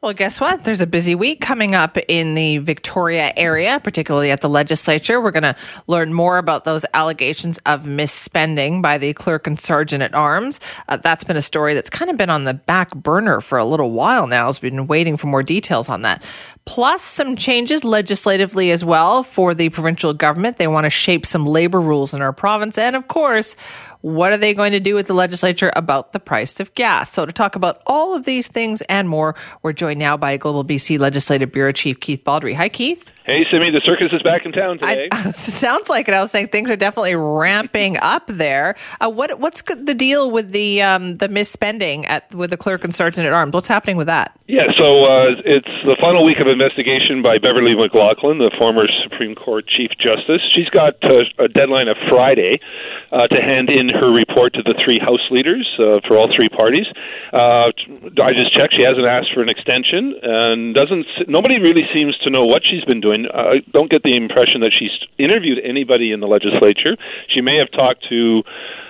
Well, guess what? There's a busy week coming up in the Victoria area, particularly at the legislature. We're going to learn more about those allegations of misspending by the clerk and sergeant at arms. That's been a story that's kind of been on the back burner for a little while now, as we've been waiting for more details on that. Plus some changes legislatively as well for the provincial government. They want to shape some labor rules in our province. And of course, what are they going to do with the legislature about the price of gas? So to talk about all of these things and more, we're joined now by Global BC Legislative Bureau Chief Keith Baldry. Hi, Keith. Hey, Simi, the circus is back in town today. Sounds like it. I was saying things are definitely ramping up there. What's the deal with the misspending with the clerk and sergeant at arms? What's happening with that? Yeah, so it's the final week of investigation by Beverley McLachlin, the former Supreme Court Chief Justice. She's got a deadline of Friday to hand in her report to the three House leaders for all three parties. I just checked; she hasn't asked for an extension, and nobody really seems to know what she's been doing. I don't get the impression that she's interviewed anybody in the legislature. She may have talked to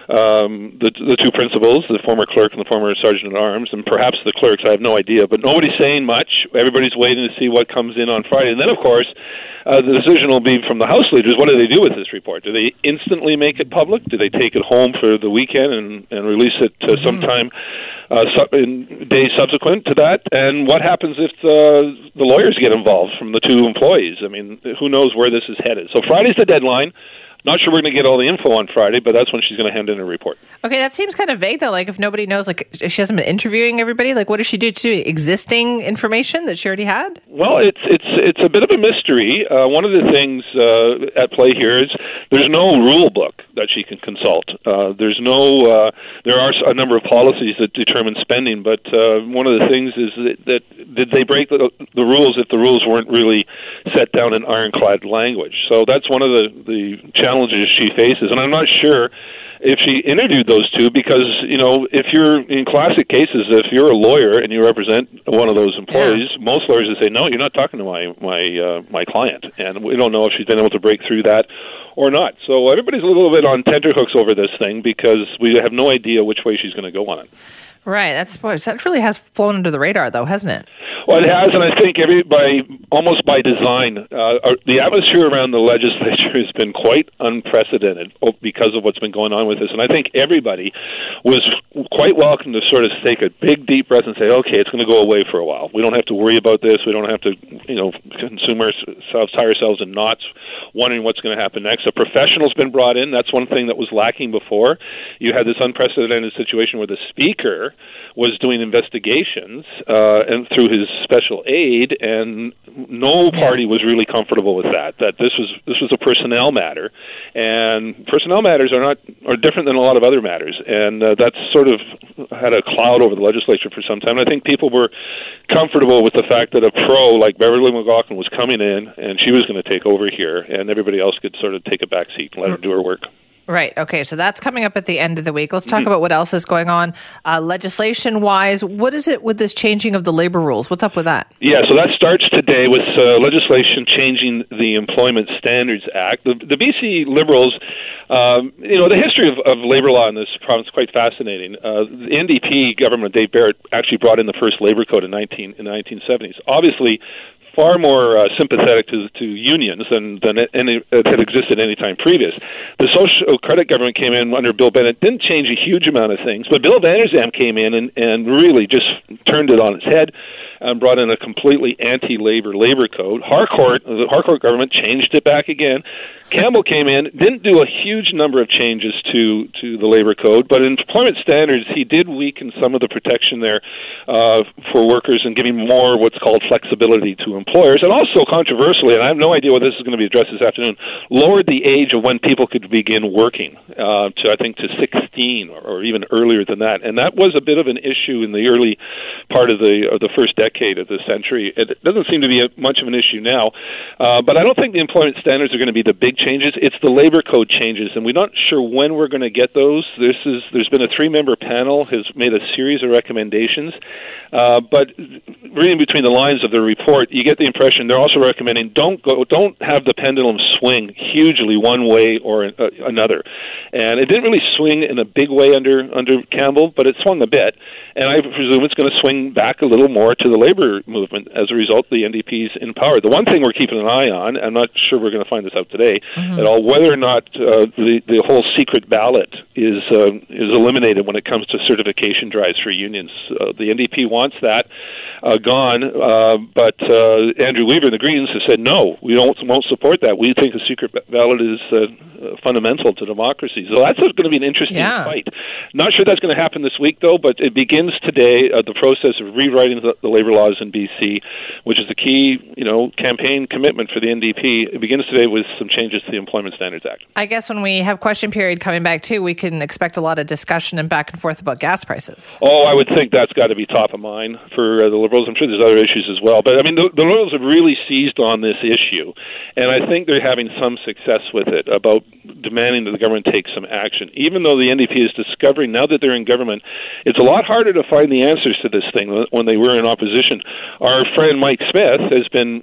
the two principals, the former clerk and the former sergeant at arms, and perhaps the clerks. I have no idea, but nobody's saying much. Everybody's waiting to see what comes in on Friday. And then, of course, the decision will be from the House leaders. What do they do with this report? Do they instantly make it public? Do they take it home for the weekend and release it sometime in days subsequent to that? And what happens if the lawyers get involved from the two employees? I mean, who knows where this is headed? So Friday's the deadline. Not sure we're going to get all the info on Friday, but that's when she's going to hand in her report. Okay, that seems kind of vague, though. Like, if nobody knows, like, she hasn't been interviewing everybody, like, what does she do to existing information that she already had? Well, it's a bit of a mystery. One of the things at play here is there's no rule book that she can consult. There are a number of policies that determine spending, but one of the things is that did they break the rules if the rules weren't really set down in ironclad language? So that's one of the challenges she faces, and I'm not sure if she interviewed those two, because, you know, if you're in classic cases, if you're a lawyer and you represent one of those employees, most lawyers would say, no, you're not talking to my client, and we don't know if she's been able to break through that or not. So everybody's a little bit on tenterhooks over this thing because we have no idea which way she's going to go on it. Right, that really has flown under the radar, though, hasn't it? Well, it has, and I think almost by design, the atmosphere around the legislature has been quite unprecedented because of what's been going on with this. And I think everybody was quite welcome to sort of take a big, deep breath and say, okay, it's going to go away for a while. We don't have to worry about this. We don't have to, tie ourselves in knots wondering what's going to happen next. A professional's been brought in. That's one thing that was lacking before. You had this unprecedented situation where the speaker was doing investigations and through his special aide, and no party was really comfortable with that this was a personnel matter, and personnel matters are different than a lot of other matters, and that's sort of had a cloud over the legislature for some time. And I think people were comfortable with the fact that a pro like Beverley McLachlin was coming in and she was going to take over here, and everybody else could sort of take a back seat and let her do her work. Right. Okay. So that's coming up at the end of the week. Let's talk about what else is going on legislation-wise. What is it with this changing of the labor rules? What's up with that? Yeah. So that starts today with legislation changing the Employment Standards Act. The BC Liberals, the history of labor law in this province is quite fascinating. The NDP government, Dave Barrett, actually brought in the first labor code in the 1970s. Obviously, far more sympathetic to unions than had existed any time previous. The Social Credit government came in under Bill Bennett, didn't change a huge amount of things, but Bill Vander Zalm came in and really just turned it on its head and brought in a completely anti-labor labor code. The Harcourt government changed it back again. Campbell came in, didn't do a huge number of changes to the labor code, but in employment standards, he did weaken some of the protection there for workers and giving more what's called flexibility to employers, and also controversially, and I have no idea what this is going to be addressed this afternoon, lowered the age of when people could begin working to 16 or even earlier than that, and that was a bit of an issue in the early part of the first decade of this century. It doesn't seem to be much of an issue now, but I don't think the employment standards are going to be the big changes. It's the labor code changes, and we're not sure when we're going to get those. There's been a three-member panel has made a series of recommendations, but reading between the lines of the report, you get get the impression they're also recommending don't have the pendulum swing hugely one way or another. And it didn't really swing in a big way under Campbell, but it swung a bit. And I presume it's going to swing back a little more to the labor movement as a result of the NDP's in power. The one thing we're keeping an eye on, I'm not sure we're going to find this out today at all, whether or not the whole secret ballot is eliminated when it comes to certification drives for unions. The NDP wants that gone, but Andrew Weaver and the Greens have said, no, we won't support that. We think the secret ballot is fundamental to democracy. So that's going to be an interesting fight. Not sure that's going to happen this week, though, but it begins today, the process of rewriting the labor laws in BC, which is the key, campaign commitment for the NDP. It begins today with some changes to the Employment Standards Act. I guess when we have question period coming back, too, we can expect a lot of discussion and back and forth about gas prices. Oh, I would think that's got to be top of mind for the Liberals. I'm sure there's other issues as well. But, I mean, the Liberals have really seized on this issue, and I think they're having some success with it about demanding that the government take some action. Even though the NDP is discovering, now that they're in government, it's a lot harder to find the answers to this thing when they were in opposition. Our friend Mike Smith has been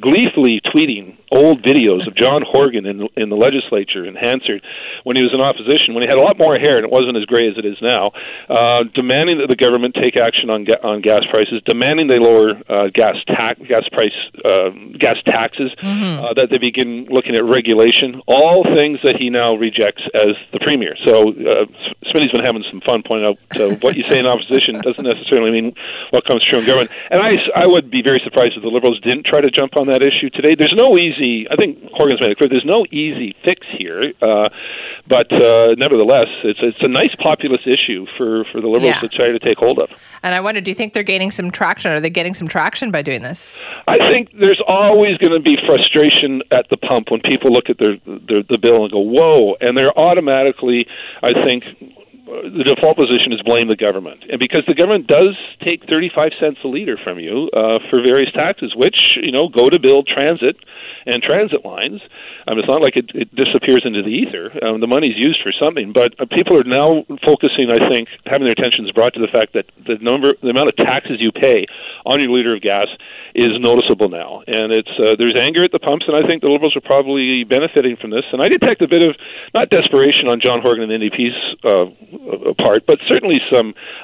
gleefully tweeting old videos of John Horgan in the legislature in Hansard when he was in opposition, when he had a lot more hair and it wasn't as gray as it is now, demanding that the government take action on gas prices, demanding they lower gas taxes, that they begin looking at regulation, all things that he now rejects as the premier. So Smitty's been having some fun pointing out what you say in opposition doesn't necessarily mean what comes true in government. And I would be very surprised if the Liberals didn't try to jump on that issue today. There's no easy, I think Horgan's made it clear, there's no easy fix here, but nevertheless, it's a nice populist issue for the Liberals to try to take hold of. And I wonder, do you think they're gaining some traction? Are they getting some traction by doing this? I think there's always going to be frustration at the pump when people look at the bill and go, whoa, and they're automatically, I think, the default position is blame the government. And because the government does take 35 cents a litre from you for various taxes, which, go to build transit and transit lines. It's not like it disappears into the ether. The money's used for something. But people are now focusing, I think, having their attentions brought to the fact that the amount of taxes you pay on your litre of gas is noticeable now. And it's there's anger at the pumps, and I think the Liberals are probably benefiting from this. And I detect a bit of, not desperation on John Horgan and the NDP's part, but certainly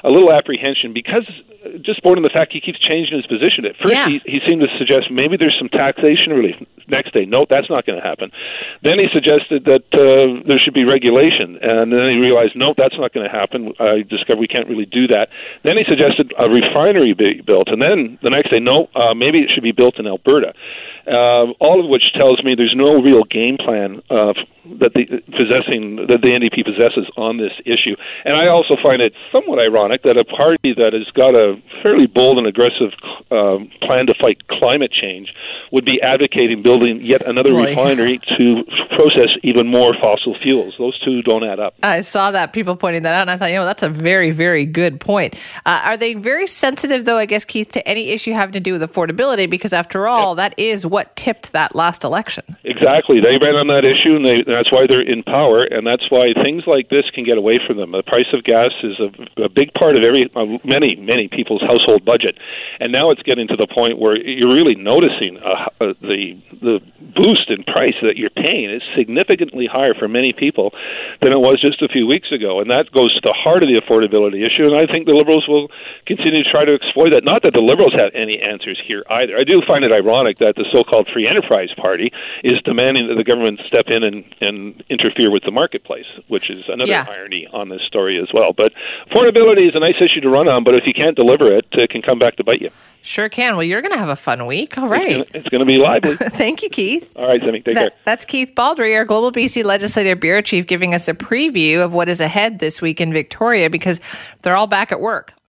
a little apprehension because just born in the fact he keeps changing his position. At first, he seemed to suggest maybe there's some taxation relief. Next day, no, that's not going to happen. Then he suggested that there should be regulation, and then he realized, no, that's not going to happen. I discovered we can't really do that. Then he suggested a refinery be built, and then the next day, no, maybe it should be built in Alberta. All of which tells me there's no real game plan that the NDP possesses on this issue. And I also find it somewhat ironic that a party that has got a fairly bold and aggressive plan to fight climate change would be advocating building yet another refinery to process even more fossil fuels. Those two don't add up. I saw that, people pointing that out, and I thought, that's a very, very good point. Are they very sensitive, though, I guess, Keith, to any issue having to do with affordability? Because after all, that is what tipped that last election. Exactly. They ran on that issue, and that's why they're in power, and that's why things like this can get away from them. The price of gas is a big part of many, many people's household budget, and now it's getting to the point where you're really noticing the boost in price that you're paying is significantly higher for many people than it was just a few weeks ago, and that goes to the heart of the affordability issue, and I think the Liberals will continue to try to exploit that. Not that the Liberals have any answers here either. I do find it ironic that the so-called Free Enterprise Party is demanding that the government step in and interfere with the marketplace, which is another irony on this story as well. But affordability is a nice issue to run on, but if you can't deliver it, it can come back to bite you. Sure can. Well, you're going to have a fun week. All right. It's going to be lively. Thank you, Keith. All right, Simi. Take care. That's Keith Baldry, our Global BC Legislative Bureau Chief, giving us a preview of what is ahead this week in Victoria because they're all back at work.